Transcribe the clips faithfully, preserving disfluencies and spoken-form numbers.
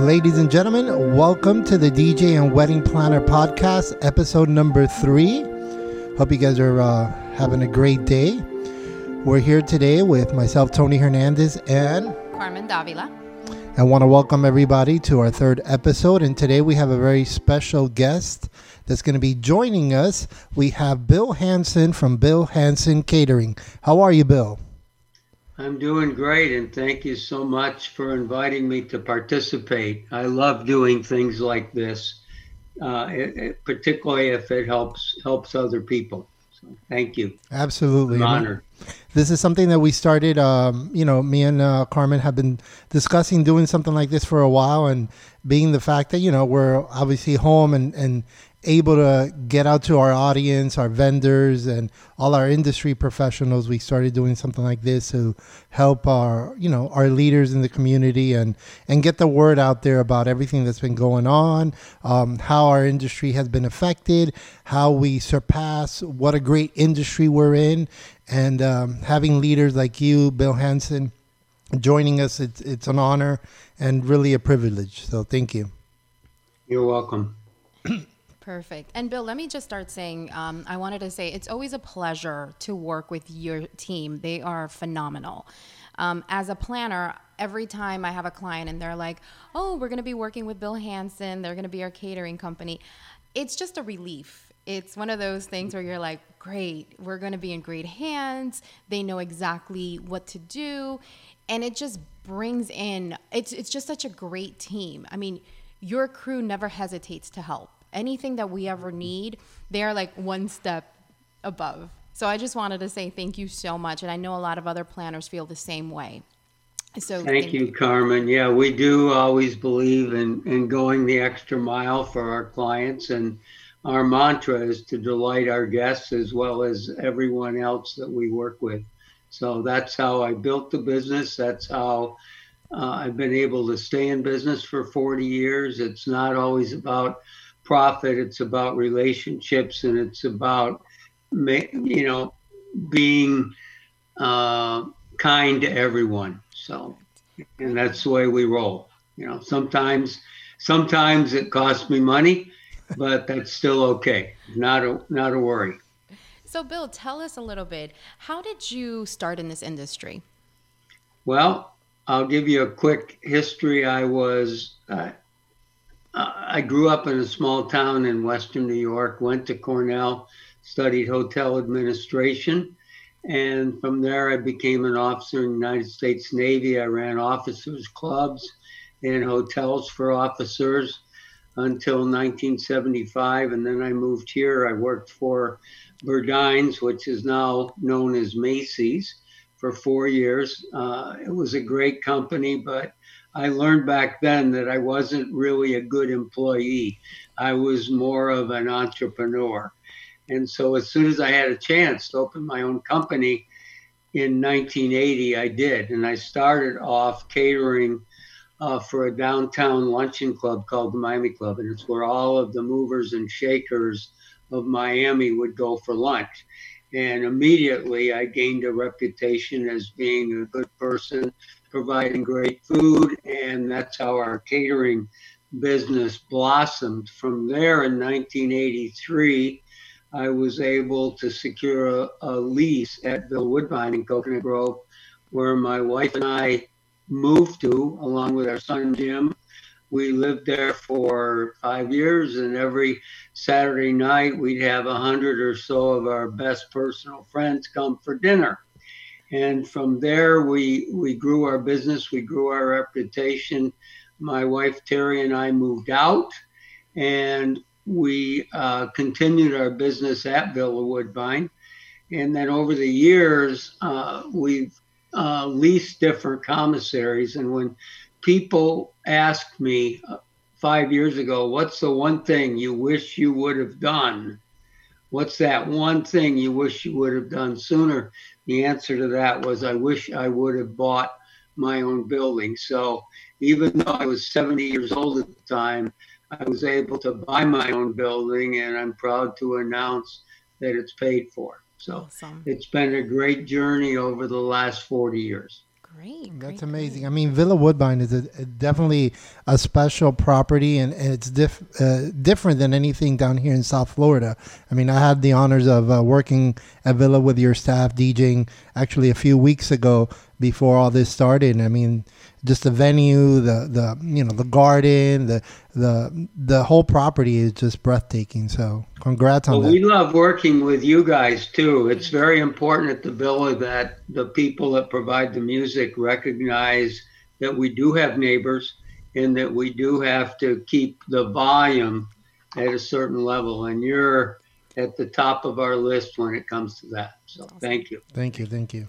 Ladies and gentlemen, welcome to the D J and Wedding Planner Podcast, episode number three. Hope you guys are uh, having a great day. We're here today with myself, Tony Hernandez, and Carmen Davila. I want to welcome everybody to our third episode, and today we have a very special guest that's going to be joining us. We have Bill Hansen from Bill Hansen Catering. How are you, Bill? I'm doing great, and thank you so much for inviting me to participate. I love doing things like this, uh, it, it, particularly if it helps helps other people. So thank you. Absolutely. I'm honored. This is something that we started, um, you know, me and uh, Carmen have been discussing doing something like this for a while, and being the fact that, you know, we're obviously home and, and able to get out to our audience, our vendors, and all our industry professionals, we started doing something like this to help our, you know, our leaders in the community and, and get the word out there about everything that's been going on, um, how our industry has been affected, how we surpass what a great industry we're in. And um, having leaders like you, Bill Hansen, joining us, it's, it's an honor and really a privilege. So thank you. You're welcome. Perfect. And Bill, let me just start saying, um, I wanted to say it's always a pleasure to work with your team. They are phenomenal. Um, as a planner, every time I have a client and they're like, oh, we're going to be working with Bill Hansen, they're going to be our catering company, it's just a relief. It's one of those things where you're like, great, we're going to be in great hands. They know exactly what to do. And it just brings in, it's it's just such a great team. I mean, your crew never hesitates to help. Anything that we ever need, they are like one step above. So I just wanted to say thank you so much. And I know a lot of other planners feel the same way. So thank, thank you, you, Carmen. Yeah, we do always believe in, in going the extra mile for our clients, and our mantra is to delight our guests as well as everyone else that we work with. So that's how I built the business. That's how uh, I've been able to stay in business for forty years. It's not always about profit. It's about relationships, and it's about, you know, being uh, kind to everyone. So, and that's the way we roll. You know, sometimes, sometimes it costs me money, but that's still okay. Not a not a worry. So, Bill, tell us a little bit. How did you start in this industry? Well, I'll give you a quick history. I was uh, I grew up in a small town in Western New York. Went to Cornell, studied hotel administration, and from there I became an officer in the United States Navy. I ran officers' clubs and hotels for officers until nineteen seventy-five, and then I moved here. I worked for Burdines, which is now known as Macy's, for four years. Uh, it was a great company, but I learned back then that I wasn't really a good employee. I was more of an entrepreneur. And so as soon as I had a chance to open my own company in nineteen eighty, I did. And I started off catering Uh, for a downtown luncheon club called the Miami Club, and it's where all of the movers and shakers of Miami would go for lunch. And immediately I gained a reputation as being a good person, providing great food, and that's how our catering business blossomed. From there in nineteen eighty-three, I was able to secure a, a lease at Villa Woodbine in Coconut Grove, where my wife and I moved to, along with our son Jim. We lived there for five years, and every Saturday night we'd have a hundred or so of our best personal friends come for dinner. And from there we we grew our business, we grew our reputation. My wife Terry and I moved out, and we uh, continued our business at Villa Woodbine. And then over the years uh, we've Uh, lease different commissaries. And when people asked me uh, five years ago, what's the one thing you wish you would have done? What's that one thing you wish you would have done sooner? The answer to that was, I wish I would have bought my own building. So even though I was seventy years old at the time, I was able to buy my own building, and I'm proud to announce that it's paid for. So awesome. It's been a great journey over the last forty years. Great. That's great, amazing. Great. I mean, Villa Woodbine is a, a definitely a special property, and, and it's diff, uh, different than anything down here in South Florida. I mean, I had the honors of uh, working at Villa with your staff, DJing actually a few weeks ago before all this started. I mean, just the venue, the, the you know, the garden, the the the whole property is just breathtaking. So congrats on well, that. We love working with you guys too. It's very important at the Villa that the people that provide the music recognize that we do have neighbors and that we do have to keep the volume at a certain level. And you're at the top of our list when it comes to that. So thank you. Thank you. Thank you.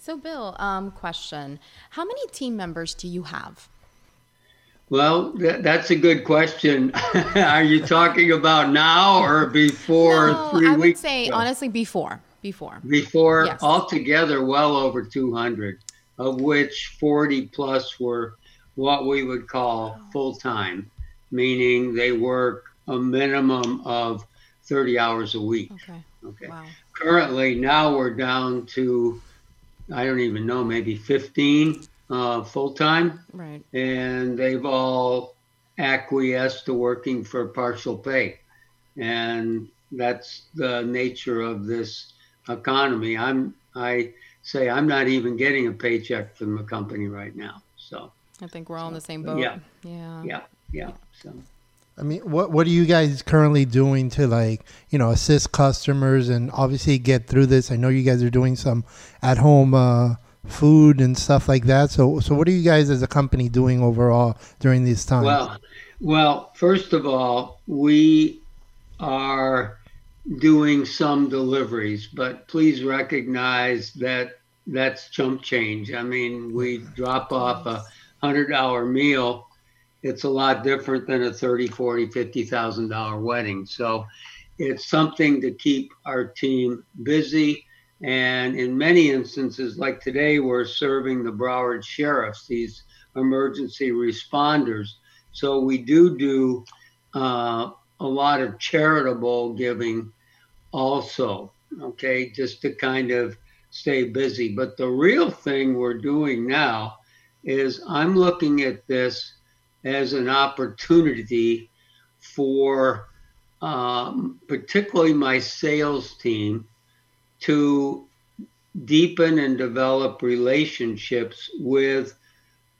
So, Bill, um, question. How many team members do you have? Well, th that's a good question. Are you talking about now or before no, three I would weeks say, ago? Honestly, before. Before. Before, yes. Altogether, well over two hundred, of which forty plus were what we would call full-time, meaning they work a minimum of thirty hours a week. Okay. Okay. Wow. Currently, now we're down to... I don't even know, maybe fifteen uh, full-time. Right. And they've all acquiesced to working for partial pay. And that's the nature of this economy. I'm, I say I'm not even getting a paycheck from the company right now. So I think we're all so, in the same boat. Yeah. Yeah. Yeah. Yeah. So. I mean, what what are you guys currently doing to, like, you know, assist customers and obviously get through this? I know you guys are doing some at home uh, food and stuff like that. So so what are you guys as a company doing overall during these times? Well, well, first of all, we are doing some deliveries, but please recognize that that's chump change. I mean, we drop off a one hundred dollar meal. It's a lot different than a thirty, forty, fifty thousand dollar wedding. So it's something to keep our team busy. And in many instances, like today, we're serving the Broward sheriffs, these emergency responders. So we do do uh, a lot of charitable giving also, okay, just to kind of stay busy. But the real thing we're doing now is I'm looking at this as an opportunity for um, particularly my sales team to deepen and develop relationships with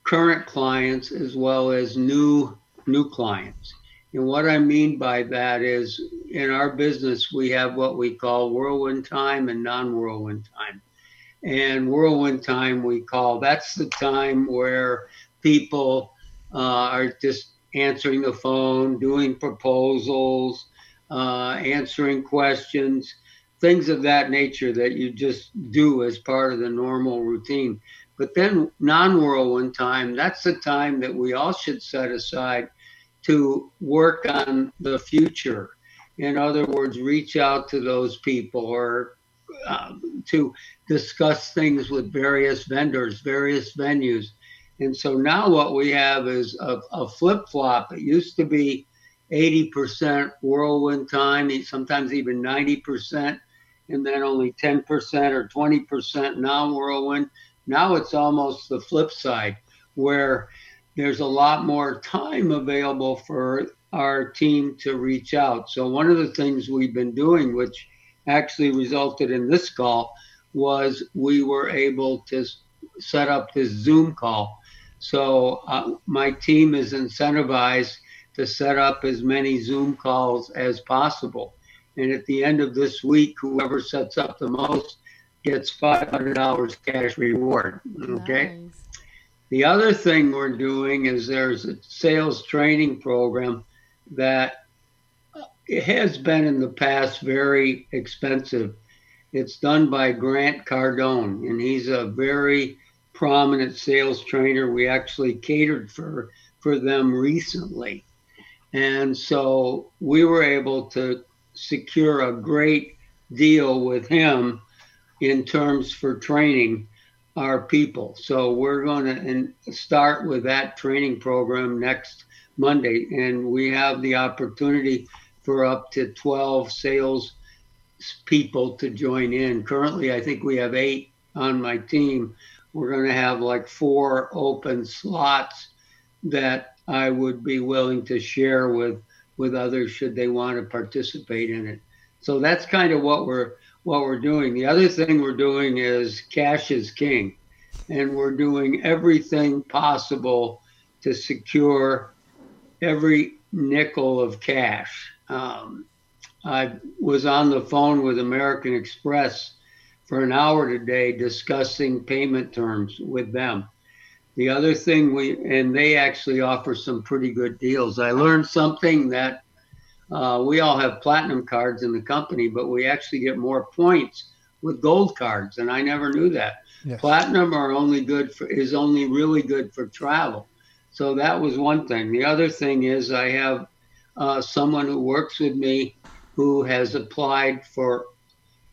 current clients as well as new new clients. And what I mean by that is in our business, we have what we call whirlwind time and non-whirlwind time. And whirlwind time we call, that's the time where people Uh, are just answering the phone, doing proposals, uh, answering questions, things of that nature that you just do as part of the normal routine. But then non-whirlwind time, that's the time that we all should set aside to work on the future. In other words, reach out to those people or uh, to discuss things with various vendors, various venues. And so now what we have is a, a flip-flop. It used to be eighty percent whirlwind time, sometimes even ninety percent, and then only ten percent or twenty percent non-whirlwind. Now it's almost the flip side, where there's a lot more time available for our team to reach out. So one of the things we've been doing, which actually resulted in this call, was we were able to set up this Zoom call. So uh, my team is incentivized to set up as many Zoom calls as possible. And at the end of this week, whoever sets up the most gets five hundred dollars cash reward. Okay. Nice. The other thing we're doing is there's a sales training program that it has been in the past very expensive. It's done by Grant Cardone, and he's a very prominent sales trainer. We actually catered for for them recently, and so we were able to secure a great deal with him in terms for training our people. So we're going to start with that training program next Monday, and we have the opportunity for up to twelve sales people to join in. Currently, I think we have eight on my team. We're going to have like four open slots that I would be willing to share with with others should they want to participate in it. So that's kind of what we're what we're doing. The other thing we're doing is cash is king, and we're doing everything possible to secure every nickel of cash. Um, I was on the phone with American Express for an hour today discussing payment terms with them. The other thing we, and they actually offer some pretty good deals. I learned something that uh, we all have platinum cards in the company, but we actually get more points with gold cards, and I never knew that. Yes. Platinum are only good for, is only really good for travel. So that was one thing. The other thing is I have uh, someone who works with me who has applied for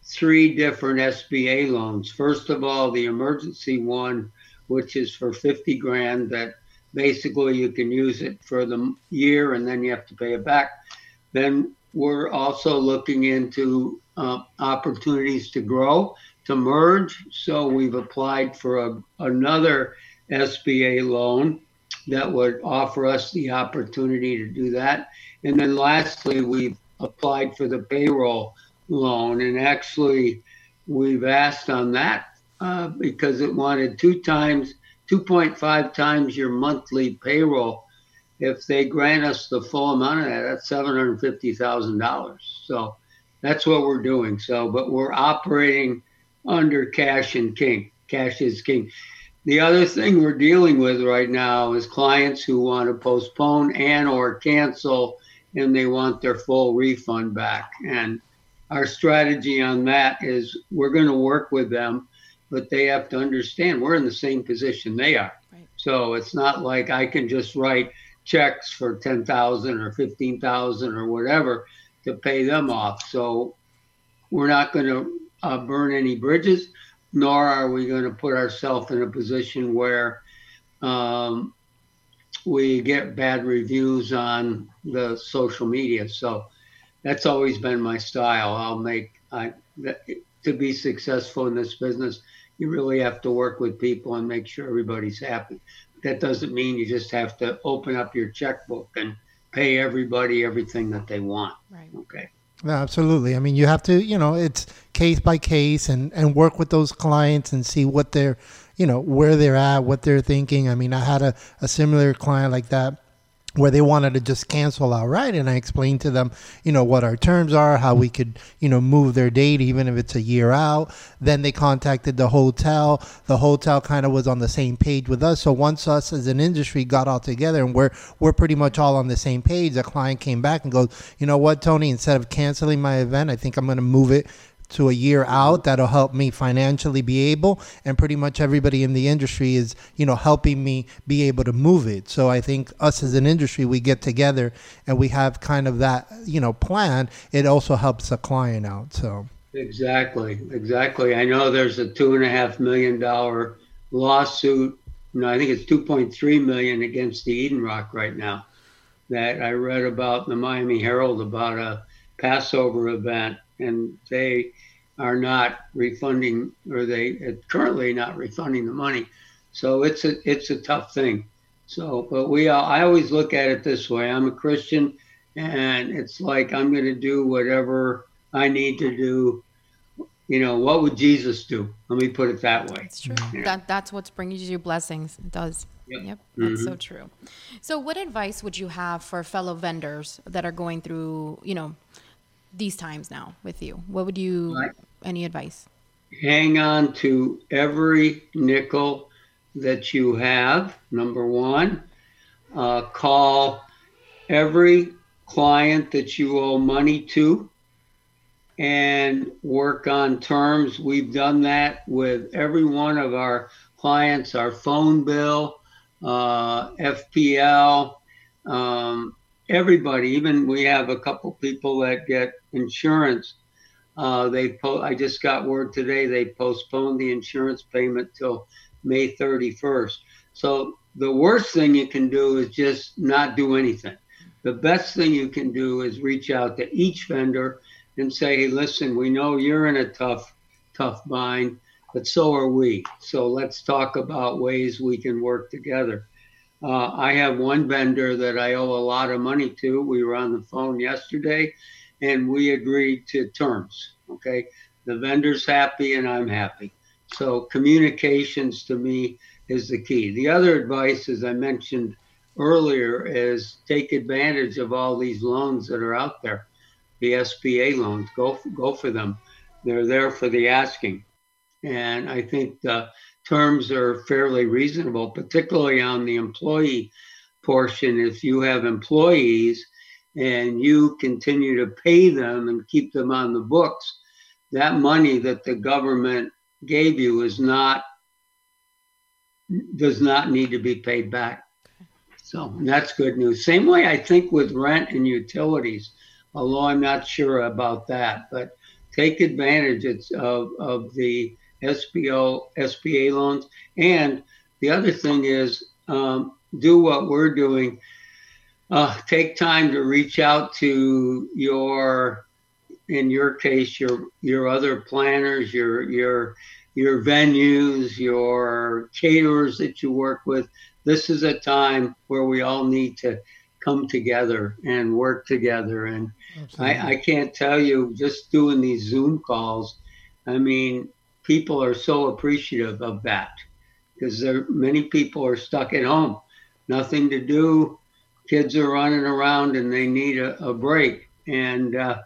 three different S B A loans. First of all, the emergency one, which is for fifty grand that basically you can use it for the year and then you have to pay it back. Then we're also looking into uh, opportunities to grow, to merge. So we've applied for a, another S B A loan that would offer us the opportunity to do that. And then lastly, we've applied for the payroll loan. And actually, we've asked on that Uh, because it wanted two times, two point five times your monthly payroll. If they grant us the full amount of that, that's seven hundred fifty thousand dollars. So that's what we're doing. So, but we're operating under cash and king. Cash is king. The other thing we're dealing with right now is clients who want to postpone and or cancel, and they want their full refund back. And our strategy on that is we're going to work with them, but they have to understand we're in the same position they are. Right. So it's not like I can just write checks for ten thousand or fifteen thousand or whatever to pay them off. So we're not going to uh, burn any bridges, nor are we going to put ourselves in a position where um, we get bad reviews on the social media. So that's always been my style. I'll make, I, that, to be successful in this business, you really have to work with people and make sure everybody's happy. That doesn't mean you just have to open up your checkbook and pay everybody everything that they want. Right. Okay. No, absolutely. I mean, you have to, you know, it's case by case and, and work with those clients and see what they're, you know, where they're at, what they're thinking. I mean, I had a, a similar client like that, where they wanted to just cancel outright. And I explained to them, you know, what our terms are, how we could, you know, move their date, even if it's a year out. Then they contacted the hotel. The hotel kind of was on the same page with us. So once us as an industry got all together and we're, we're pretty much all on the same page, the client came back and goes, you know what, Tony, instead of canceling my event, I think I'm going to move it to a year out. That'll help me financially be able, and pretty much everybody in the industry is, you know, helping me be able to move it. So I think us as an industry, we get together and we have kind of that, you know, plan. It also helps the client out. So exactly, exactly. I know there's a two and a half million dollar lawsuit. You know, I think it's two point three million against the Eden Rock right now that I read about in the Miami Herald about a Passover event. And they are not refunding, or they are currently not refunding the money. So it's a it's a tough thing. So, but we all, I always look at it this way. I'm a Christian, and it's like I'm going to do whatever I need to do. You know, what would Jesus do? Let me put it that way. That's true. Yeah. That that's what brings you blessings. It does. Yep. Yep. That's mm-hmm. so true. So, what advice would you have for fellow vendors that are going through, you know, these times now with you? What would you, any advice? Hang on to every nickel that you have, number one. Uh, call every client that you owe money to and work on terms. We've done that with every one of our clients, our phone bill, uh, F P L, um, everybody. Even we have a couple people that get insurance. Uh, they po- I just got word today they postponed the insurance payment till May thirty-first. So the worst thing you can do is just not do anything. The best thing you can do is reach out to each vendor and say, hey, listen, we know you're in a tough, tough bind, but so are we. So let's talk about ways we can work together. Uh, I have one vendor that I owe a lot of money to. We were on the phone yesterday and we agreed to terms. Okay. The vendor's happy and I'm happy. So communications to me is the key. The other advice, as I mentioned earlier, is take advantage of all these loans that are out there. The S B A loans, go, go for them. They're there for the asking. And I think the terms are fairly reasonable, particularly on the employee portion. If you have employees and you continue to pay them and keep them on the books, that money that the government gave you is not, does not need to be paid back. So that's good news. Same way, I think, with rent and utilities, although I'm not sure about that, but take advantage of, of the S B O, S B A loans. And the other thing is, um, do what we're doing. Uh, take time to reach out to your, in your case, your, your other planners, your, your, your venues, your caterers that you work with. This is a time where we all need to come together and work together. And I, I can't tell you, just doing these Zoom calls, I mean, people are so appreciative of that, because there, many people are stuck at home, nothing to do. Kids are running around and they need a, a break, and uh,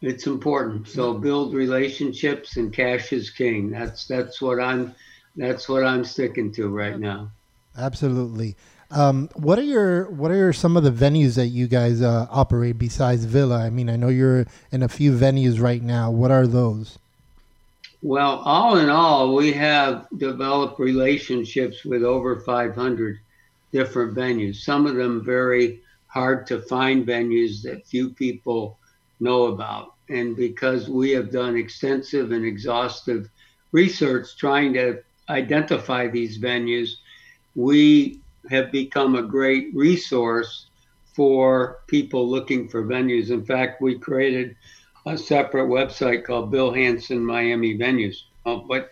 it's important. So build relationships, and cash is king. That's, that's what I'm, that's what I'm sticking to right now. Absolutely. Um, what are your, what are your, some of the venues that you guys uh, operate besides Villa? I mean, I know you're in a few venues right now. What are those? Well, all in all, we have developed relationships with over five hundred different venues. Some of them very hard to find venues that few people know about. And because we have done extensive and exhaustive research trying to identify these venues, we have become a great resource for people looking for venues. In fact, we created a separate website called Bill Hansen Miami Venues. Uh, but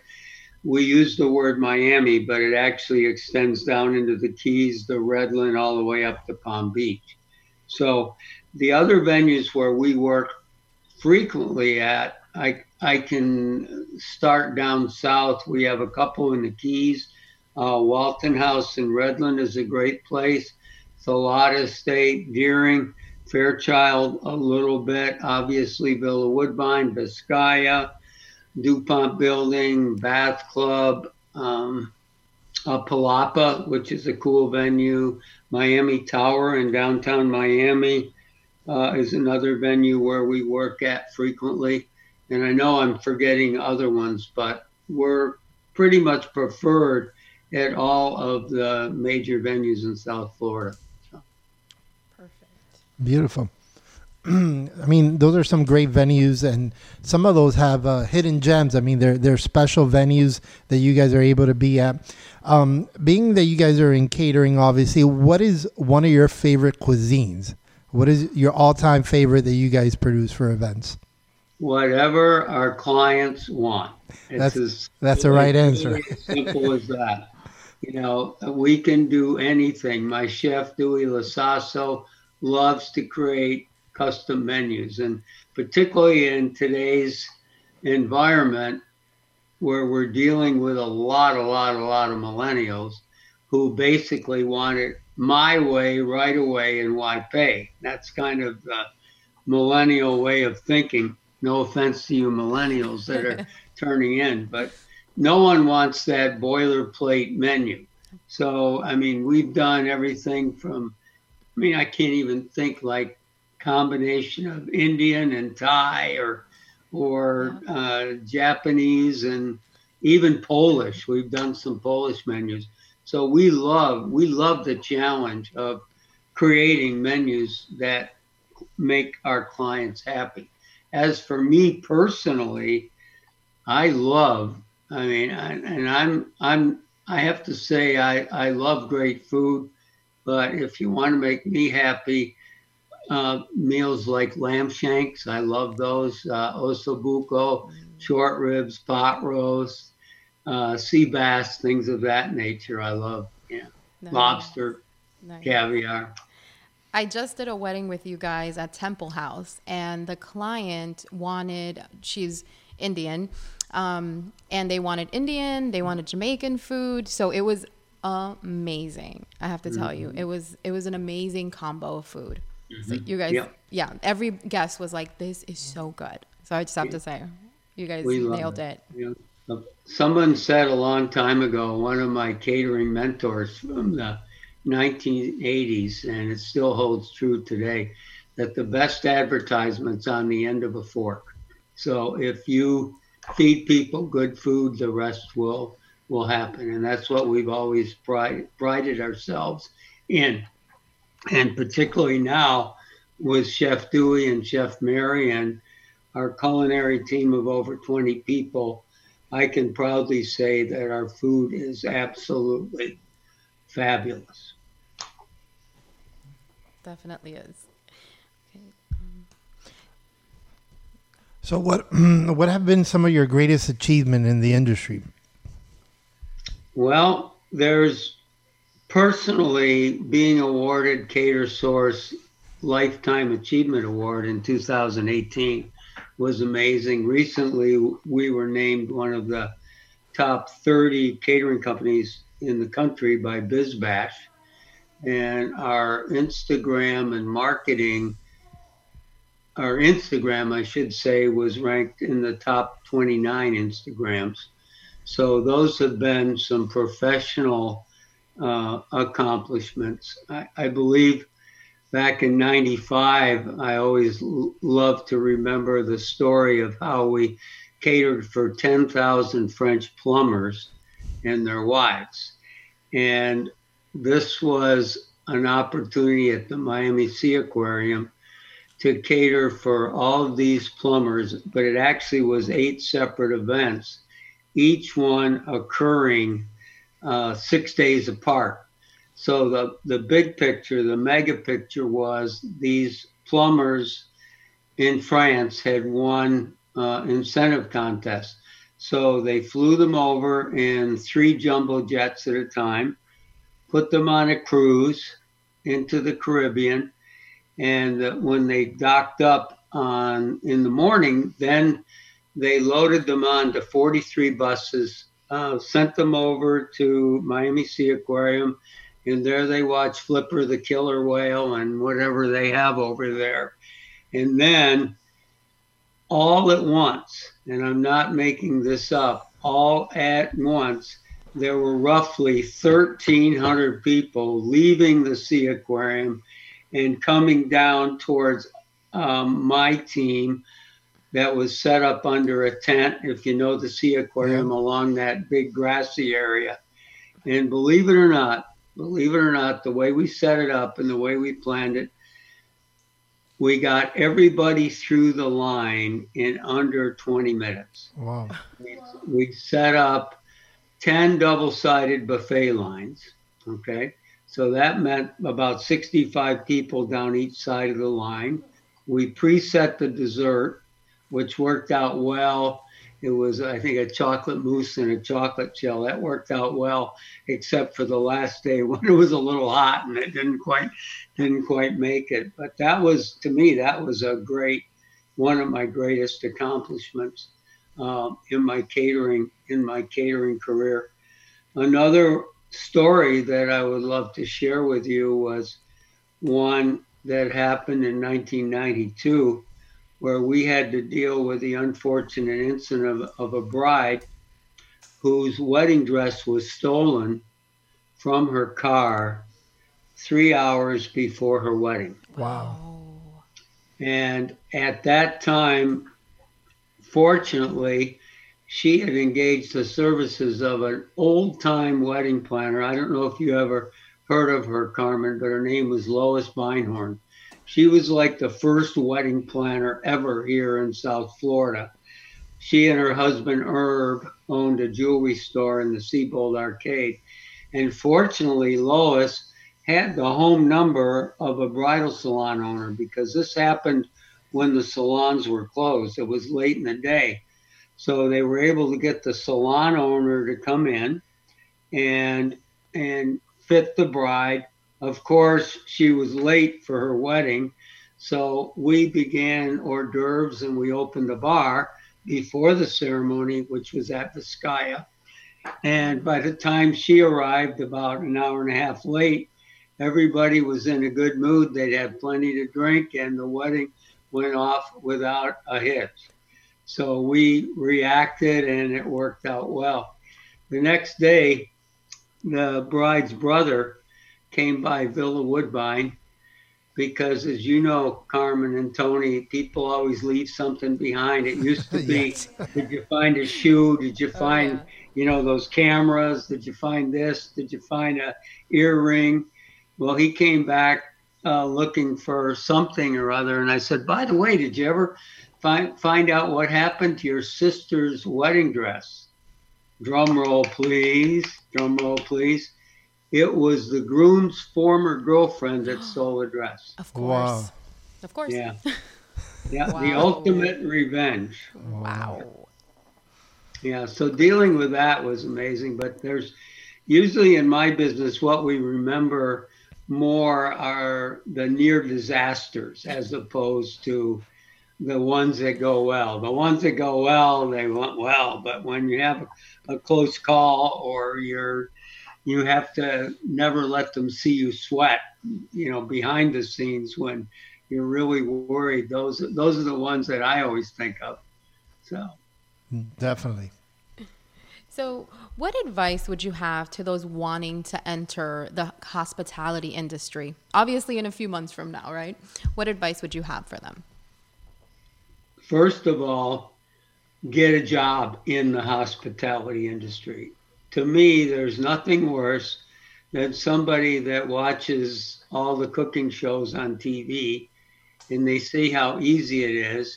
we use the word Miami, but it actually extends down into the Keys, the Redland, all the way up to Palm Beach. So the other venues where we work frequently at, I, I can start down south. We have a couple in the Keys. Uh, Walton House in Redland is a great place. Thalatta State, Deering, Fairchild a little bit, obviously Villa Woodbine, Vizcaya, DuPont Building, Bath Club, um, uh, Palapa, which is a cool venue. Miami Tower in downtown Miami uh, is another venue where we work at frequently. And I know I'm forgetting other ones, but we're pretty much preferred at all of the major venues in South Florida. So. Perfect. Beautiful. I mean, those are some great venues, and some of those have uh, hidden gems. I mean, they're, they're special venues that you guys are able to be at. Um, being that you guys are in catering, obviously, what is one of your favorite cuisines? What is your all-time favorite that you guys produce for events? Whatever our clients want. It's that's as, that's the right answer. As simple as that. You know, we can do anything. My chef, Dewey Lasasso, loves to create custom menus. And particularly in today's environment where we're dealing with a lot, a lot, a lot of millennials who basically want it my way, right away, and why pay? That's kind of the millennial way of thinking. No offense to you millennials that are turning in, but no one wants that boilerplate menu. So, I mean, we've done everything from, I mean, I can't even think, like combination of Indian and Thai or, or uh, Japanese and even Polish. We've done some Polish menus. So we love, we love the challenge of creating menus that make our clients happy. As for me personally, I love, I mean, I, and I'm, I'm I have to say I, I love great food, but if you want to make me happy, uh, meals like lamb shanks, I love those, uh, ossobuco, short ribs, pot roast, uh, sea bass, things of that nature I love. Yeah, nice. Lobster, nice. Caviar. I just did a wedding with you guys at Temple House, and the client wanted, she's Indian, um, and they wanted Indian, they wanted Jamaican food. So it was amazing. I have to tell mm-hmm. you, it was, it was an amazing combo of food. Mm-hmm. So you guys, yeah. yeah, every guest was like, this is so good. So I just have yeah. to say, you guys we nailed it. it. Yeah. Someone said a long time ago, one of my catering mentors from the nineteen eighties, and it still holds true today, that the best advertisement's on the end of a fork. So if you feed people good food, the rest will will happen, and that's what we've always pride, prided ourselves in, and particularly now with Chef Dewey and Chef Mary and our culinary team of over twenty people, I can proudly say that our food is absolutely fabulous. Definitely is. Okay. Um. So what what have been some of your greatest achievements in the industry? Well, there's personally being awarded CaterSource Lifetime Achievement Award in two thousand eighteen was amazing. Recently, we were named one of the top thirty catering companies in the country by BizBash, and our Instagram and marketing, our Instagram, I should say, was ranked in the top twenty-nine Instagrams. So those have been some professional uh, accomplishments. I, I believe back in ninety-five, I always l- love to remember the story of how we catered for ten thousand French plumbers and their wives. And this was an opportunity at the Miami Sea Aquarium to cater for all of these plumbers, but it actually was eight separate events, each one occurring uh, six days apart. So the, the big picture, the mega picture was these plumbers in France had won uh, incentive contests. So they flew them over in three jumbo jets at a time, put them on a cruise into the Caribbean, and when they docked up on in the morning, then they loaded them onto forty-three buses, uh, sent them over to Miami Sea Aquarium, and there they watched Flipper the killer whale and whatever they have over there. And then all at once, and I'm not making this up, all at once, there were roughly thirteen hundred people leaving the Sea Aquarium and coming down towards um, my team that was set up under a tent, if you know the Sea Aquarium, along that big grassy area. And believe it or not, believe it or not, the way we set it up and the way we planned it, we got everybody through the line in under twenty minutes. Wow. We, we set up ten double-sided buffet lines, okay? So that meant about sixty-five people down each side of the line. We preset the dessert, which worked out well. It was, I think, a chocolate mousse and a chocolate shell. That worked out well, except for the last day when it was a little hot and it didn't quite didn't quite make it. But that was, to me, that was a great, one of my greatest accomplishments um, in my catering in my catering career. Another story that I would love to share with you was one that happened in nineteen ninety-two. Where we had to deal with the unfortunate incident of, of a bride whose wedding dress was stolen from her car three hours before her wedding. Wow. And at that time, fortunately, she had engaged the services of an old-time wedding planner. I don't know if you ever heard of her, Carmen, but her name was Lois Beinhorn. She was like the first wedding planner ever here in South Florida. she and her husband Herb owned a jewelry store in the Seabold Arcade. And fortunately, Lois had the home number of a bridal salon owner, because this happened when the salons were closed. It was late in the day. So they were able to get the salon owner to come in and and fit the bride. Of course, she was late for her wedding. So we began hors d'oeuvres and we opened the bar before the ceremony, which was at Vizcaya. And by the time she arrived, about an hour and a half late, everybody was in a good mood. They'd had plenty to drink, and the wedding went off without a hitch. So we reacted, and it worked out well. The next day, the bride's brother came by Villa Woodbine, because, as you know, Carmen and Tony, people always leave something behind. It used to be, yes. Did you find a shoe? Did you find, oh, yeah. you know, those cameras? Did you find this? Did you find a earring? Well, he came back uh, looking for something or other. And I said, by the way, did you ever find find out what happened to your sister's wedding dress? Drum roll, please. Drum roll, please. It was the groom's former girlfriend that stole the dress. Of course. Wow. Of course. Yeah. Yeah. Wow. The ultimate revenge. Wow. Yeah. So dealing with that was amazing. But there's usually in my business, what we remember more are the near disasters as opposed to the ones that go well. The ones that go well, they went well. But when you have a close call or you're You have to never let them see you sweat, you know, behind the scenes when you're really worried. Those those are the ones that I always think of. So, definitely. So what advice would you have to those wanting to enter the hospitality industry? Obviously, in a few months from now, right? What advice would you have for them? First of all, get a job in the hospitality industry. To me, there's nothing worse than somebody that watches all the cooking shows on T V and they see how easy it is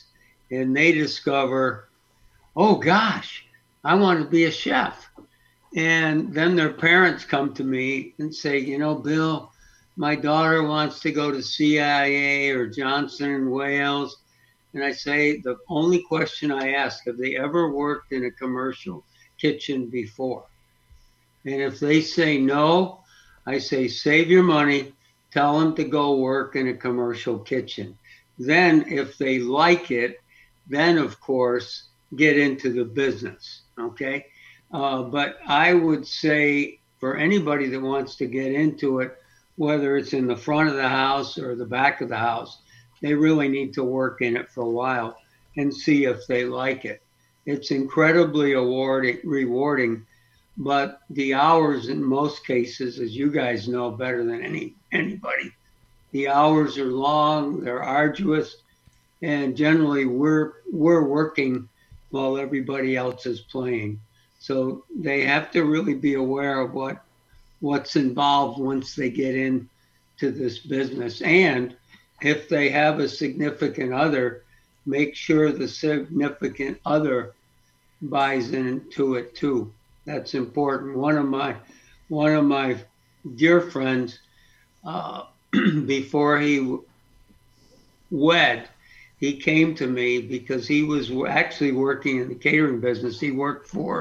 and they discover, oh gosh, I want to be a chef. And then their parents come to me and say, you know, Bill, my daughter wants to go to C I A or Johnson and Wales. And I say, the only question I ask, have they ever worked in a commercial kitchen before? And if they say no, I say, save your money, tell them to go work in a commercial kitchen. Then if they like it, then of course, get into the business, okay? Uh, but I would say for anybody that wants to get into it, whether it's in the front of the house or the back of the house, they really need to work in it for a while and see if they like it. It's incredibly awarding, rewarding. But the hours in most cases, as you guys know better than any anybody, the hours are long, they're arduous, and generally we're we're working while everybody else is playing. So they have to really be aware of what what's involved once they get into this business. And if they have a significant other, make sure the significant other buys into it too. That's important. One of my, one of my dear friends, uh, before he wed, he came to me because he was actually working in the catering business. He worked for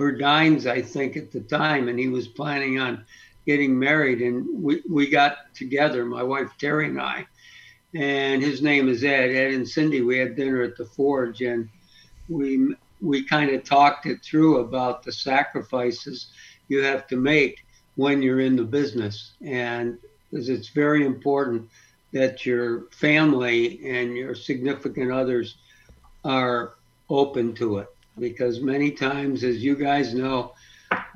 Burdines, I think, at the time, and he was planning on getting married. And we, we got together, my wife Terry and I, and his name is Ed. Ed and Cindy. We had dinner at the Forge, and we. we kind of talked it through about the sacrifices you have to make when you're in the business. And because it's very important that your family and your significant others are open to it. Because many times, as you guys know,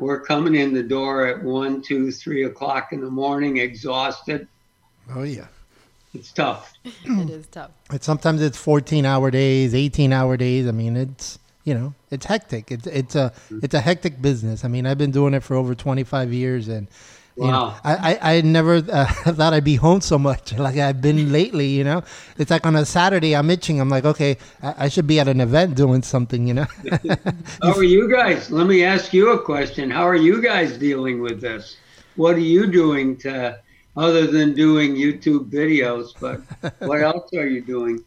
we're coming in the door at one, two, three o'clock in the morning, exhausted. Oh yeah. It's tough. It is tough. But sometimes it's fourteen hour days, eighteen hour days. I mean, it's, you know, it's hectic. It's it's a it's a hectic business. I mean, I've been doing it for over twenty-five years, and Wow. You know, I, I, I never uh, thought I'd be home so much like I've been lately, you know. It's like on a Saturday, I'm itching. I'm like, okay, I, I should be at an event doing something, you know. How are you guys? Let me ask you a question. How are you guys dealing with this? What are you doing to, other than doing YouTube videos, but what else are you doing?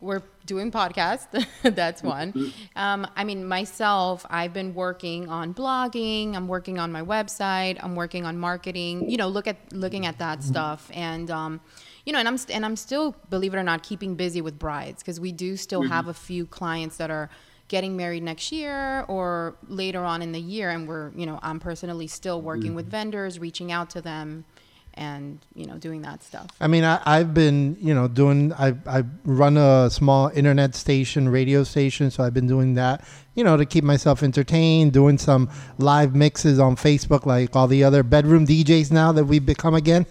We're doing podcasts. That's one. Um, I mean, myself, I've been working on blogging. I'm working on my website. I'm working on marketing, you know, look at looking at that stuff. And, um, you know, and I'm, st- and I'm still, believe it or not, keeping busy with brides, because we do still mm-hmm. have a few clients that are getting married next year or later on in the year. And we're, you know, I'm personally still working mm-hmm. with vendors, reaching out to them, and, you know, doing that stuff. I mean, I, I've been, you know, doing, I I run a small internet station, radio station. So I've been doing that, you know, to keep myself entertained, doing some live mixes on Facebook, like all the other bedroom D Js now that we've become again.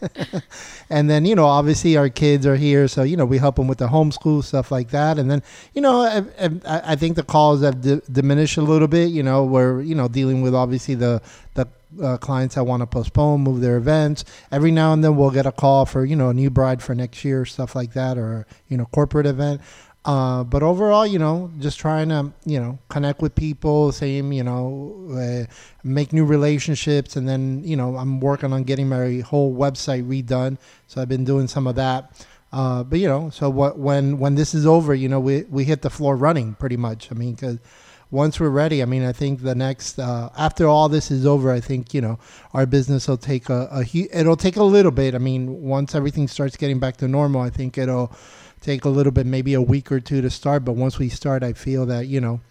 And then, you know, obviously our kids are here. So, you know, we help them with the homeschool, stuff like that. And then, you know, I, I, I think the calls have d- diminished a little bit, you know, we're, you know, dealing with obviously the, the, Uh, clients that want to postpone, move their events. Every now and then we'll get a call for, you know, a new bride for next year, stuff like that, or, you know, corporate event. Uh, but overall, you know, just trying to, you know, connect with people, same, you know, uh, make new relationships. And then, you know, I'm working on getting my whole website redone. So I've been doing some of that. Uh, but, you know, so what, when, when this is over, you know, we, we hit the floor running pretty much. I mean, because once we're ready, I mean, I think the next, uh, after all this is over, I think, you know, our business will take a, a, it'll take a little bit. I mean, once everything starts getting back to normal, I think it'll take a little bit, maybe a week or two to start. But once we start, I feel that, you know,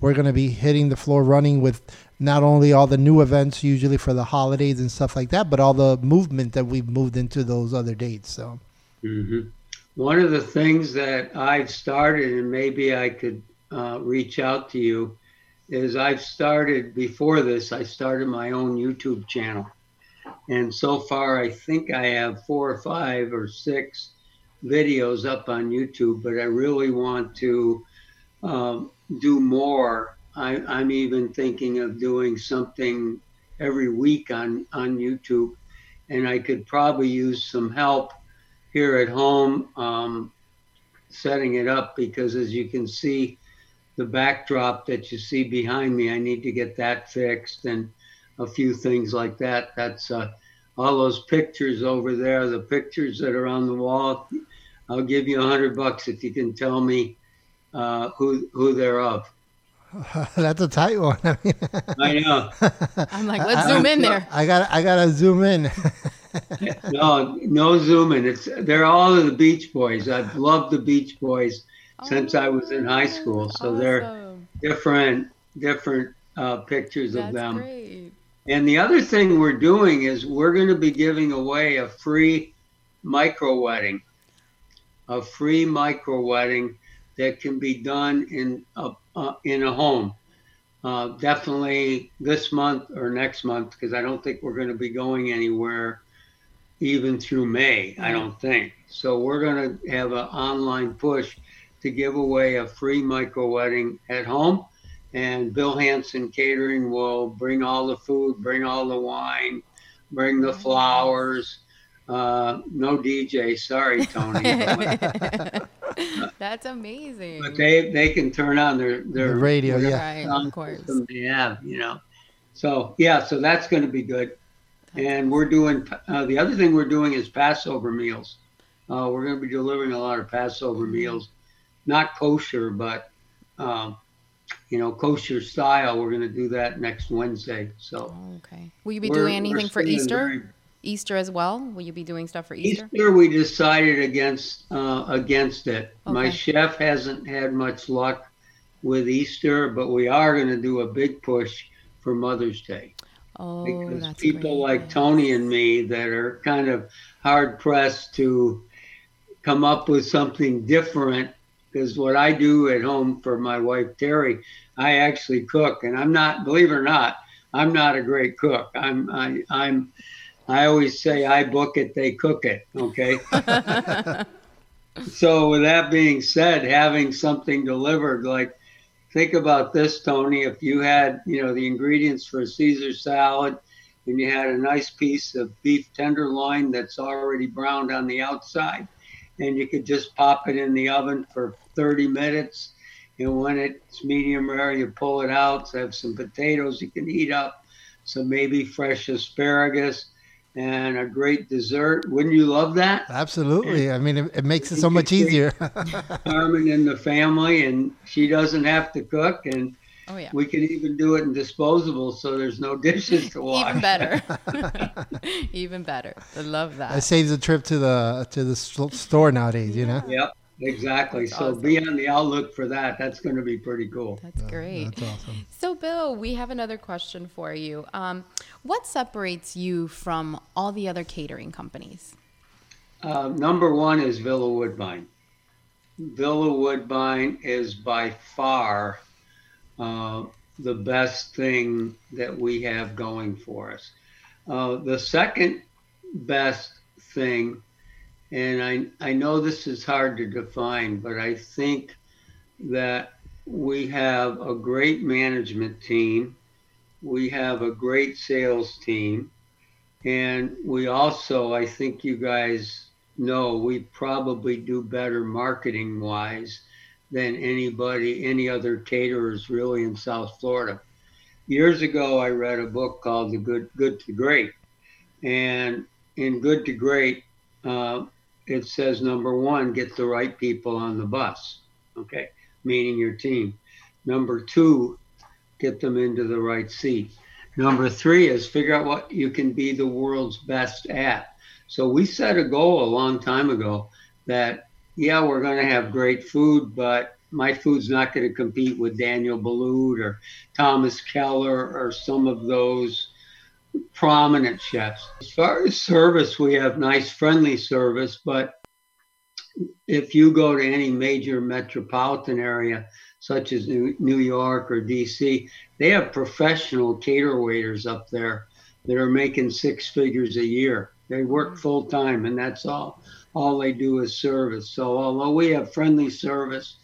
we're going to be hitting the floor running with not only all the new events usually for the holidays and stuff like that, but all the movement that we've moved into those other dates. So mm-hmm. one of the things that I've started, and maybe I could Uh, reach out to you, is I've started, before this, I started my own YouTube channel. And so far, I think I have four or five or six videos up on YouTube, but I really want to um, do more. I, I'm even thinking of doing something every week on, on YouTube, and I could probably use some help here at home um, setting it up, because as you can see, the backdrop that you see behind me, I need to get that fixed and a few things like that. That's uh, all those pictures over there, the pictures that are on the wall. I'll give you a hundred bucks if you can tell me uh, who who they're of. That's a tight one. I, mean, I know. I'm like, let's I, zoom I, in I, there. I got I gotta zoom in. no, no zoom in. It's they're all of the Beach Boys. I've loved the Beach Boys since I was in high school. So awesome. They're different, different uh, pictures That's of them. Great. And the other thing we're doing is we're going to be giving away a free micro wedding, a free micro wedding that can be done in a, uh, in a home. Uh, definitely this month or next month, because I don't think we're going to be going anywhere even through May, I don't think. So we're going to have an online push to give away a free micro wedding at home, and Bill Hansen Catering will bring all the food, bring all the wine, bring the flowers. Uh, no D J, sorry, Tony. That's amazing. But they they can turn on their their the radio, yeah, right, of course. They have, you know. So yeah, so that's going to be good. And we're doing uh, the other thing we're doing is Passover meals. Uh, we're going to be delivering a lot of Passover meals. Not kosher, but, um, you know, kosher style. We're going to do that next Wednesday. So, okay. Will you be doing anything for Easter? Very... Easter as well? Will you be doing stuff for Easter? Easter, we decided against uh, against it. Okay. My chef hasn't had much luck with Easter, but we are going to do a big push for Mother's Day. Oh, because that's people great. Like Tony and me that are kind of hard-pressed to come up with something different. Because what I do at home for my wife, Terry, I actually cook. And I'm not, believe it or not, I'm not a great cook. I'm, I, I'm, I always say I book it, they cook it. Okay. So with that being said, having something delivered, like, think about this, Tony, if you had, you know, the ingredients for a Caesar salad and you had a nice piece of beef tenderloin that's already browned on the outside, and you could just pop it in the oven for thirty minutes. And when it's medium rare, you pull it out, so have some potatoes you can heat up, some maybe fresh asparagus, and a great dessert. Wouldn't you love that? Absolutely. And I mean, it, it makes it so much easier. Carmen and the family, and she doesn't have to cook. And oh, yeah. We can even do it in disposable, so there's no dishes to wash. Even better. Even better. I love that. It saves a trip to the to the store nowadays, you know? Yep, exactly. That's so awesome. Be on the outlook for that. That's going to be pretty cool. That's great. That's awesome. So, Bill, we have another question for you. Um, what separates you from all the other catering companies? Uh, number one is Villa Woodbine. Villa Woodbine is by far... Uh, the best thing that we have going for us. Uh, the second best thing, and I, I know this is hard to define, but I think that we have a great management team, we have a great sales team, and we also, I think you guys know, we probably do better marketing-wise than anybody, any other caterers really in South Florida. Years ago, I read a book called The Good, Good to Great. And in Good to Great, uh, it says, number one, get the right people on the bus, okay? Meaning your team. Number two, get them into the right seat. Number three is figure out what you can be the world's best at. So we set a goal a long time ago that yeah, we're going to have great food, but my food's not going to compete with Daniel Boulud or Thomas Keller or some of those prominent chefs. As far as service, we have nice, friendly service, but if you go to any major metropolitan area, such as New York or D C, they have professional cater waiters up there that are making six figures a year. They work full time, and that's all. All they do is service. So although we have friendly service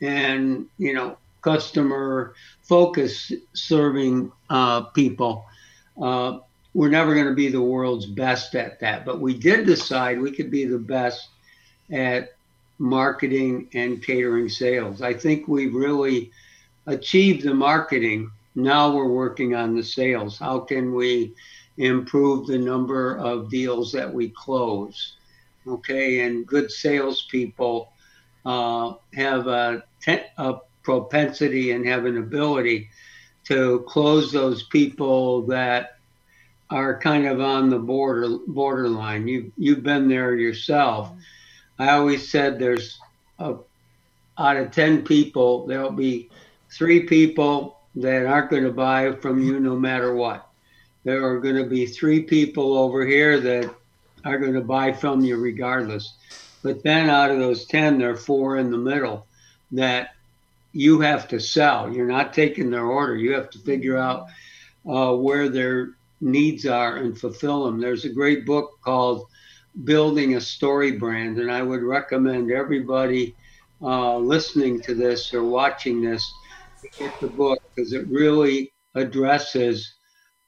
and, you know, customer focused serving uh, people, uh, we're never going to be the world's best at that. But we did decide we could be the best at marketing and catering sales. I think we've really achieved the marketing. Now we're working on the sales. How can we improve the number of deals that we close? Okay, and good salespeople uh, have a, ten, a propensity and have an ability to close those people that are kind of on the border borderline. You you've been there yourself. Mm-hmm. I always said there's a, out of ten people, there'll be three people that aren't going to buy from you no matter what. There are going to be three people over here that are going to buy from you regardless. But then out of those ten, there are four in the middle that you have to sell. You're not taking their order. You have to figure out uh, where their needs are and fulfill them. There's a great book called Building a Story Brand, and I would recommend everybody uh, listening to this or watching this to get the book, because it really addresses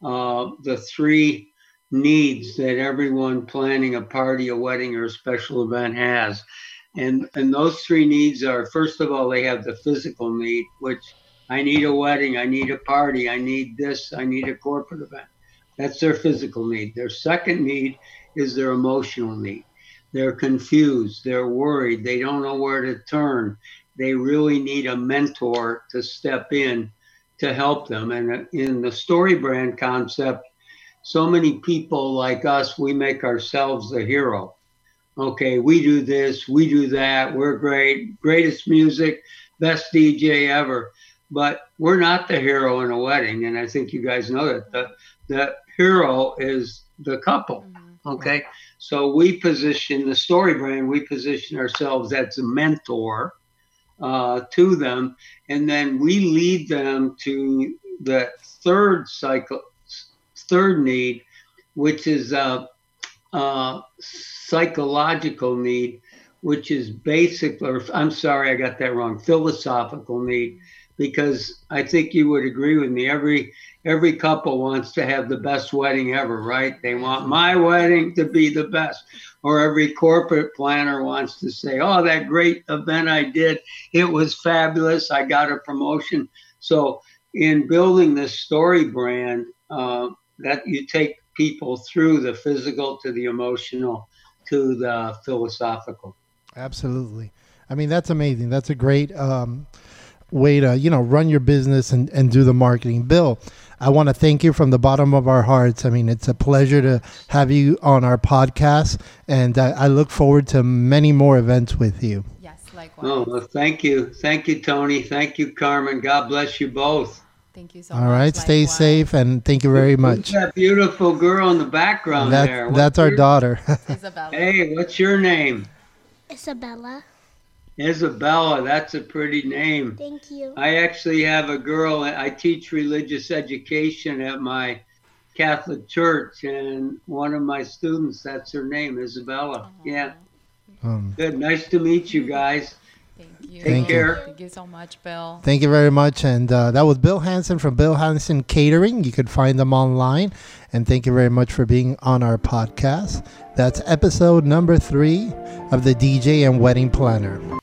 uh, the three needs that everyone planning a party, a wedding, or a special event has. And and those three needs are, first of all, they have the physical need, which I need a wedding, I need a party, I need this, I need a corporate event. That's their physical need. Their second need is their emotional need. They're confused, they're worried, they don't know where to turn. They really need a mentor to step in to help them. And in the story brand concept, so many people like us, we make ourselves the hero. Okay, we do this, we do that, we're great, greatest music, best D J ever. But we're not the hero in a wedding, and I think you guys know that. The, the hero is the couple, okay? So we position the story brand, we position ourselves as a mentor uh, to them, and then we lead them to the third cycle. Third need, which is a, a psychological need, which is basic, or I'm sorry, I got that wrong, philosophical need, because I think you would agree with me. Every every couple wants to have the best wedding ever, right? They want my wedding to be the best. Or every corporate planner wants to say, oh, that great event I did, it was fabulous. I got a promotion. So in building this story brand, uh, that you take people through the physical to the emotional to the philosophical. Absolutely. I mean, that's amazing. That's a great um, way to, you know, run your business and, and do the marketing. Bill, I want to thank you from the bottom of our hearts. I mean, it's a pleasure to have you on our podcast, and I, I look forward to many more events with you. Yes, likewise. Oh, well, thank you. Thank you, Tony. Thank you, Carmen. God bless you both. Thank you so much. All right. Stay safe, and thank you very much. That beautiful girl in the background there. That's our daughter. Isabella. Hey, what's your name? Isabella. Isabella, that's a pretty name. Thank you. I actually have a girl. I teach religious education at my Catholic church, and one of my students, that's her name, Isabella. Oh. Yeah. Um, Good. Nice to meet you guys. Thank you. Thank you. Thank you so much, Bill. Thank you very much. And uh, that was Bill Hansen from Bill Hansen Catering. You can find them online. And thank you very much for being on our podcast. That's episode number three of the D J and Wedding Planner.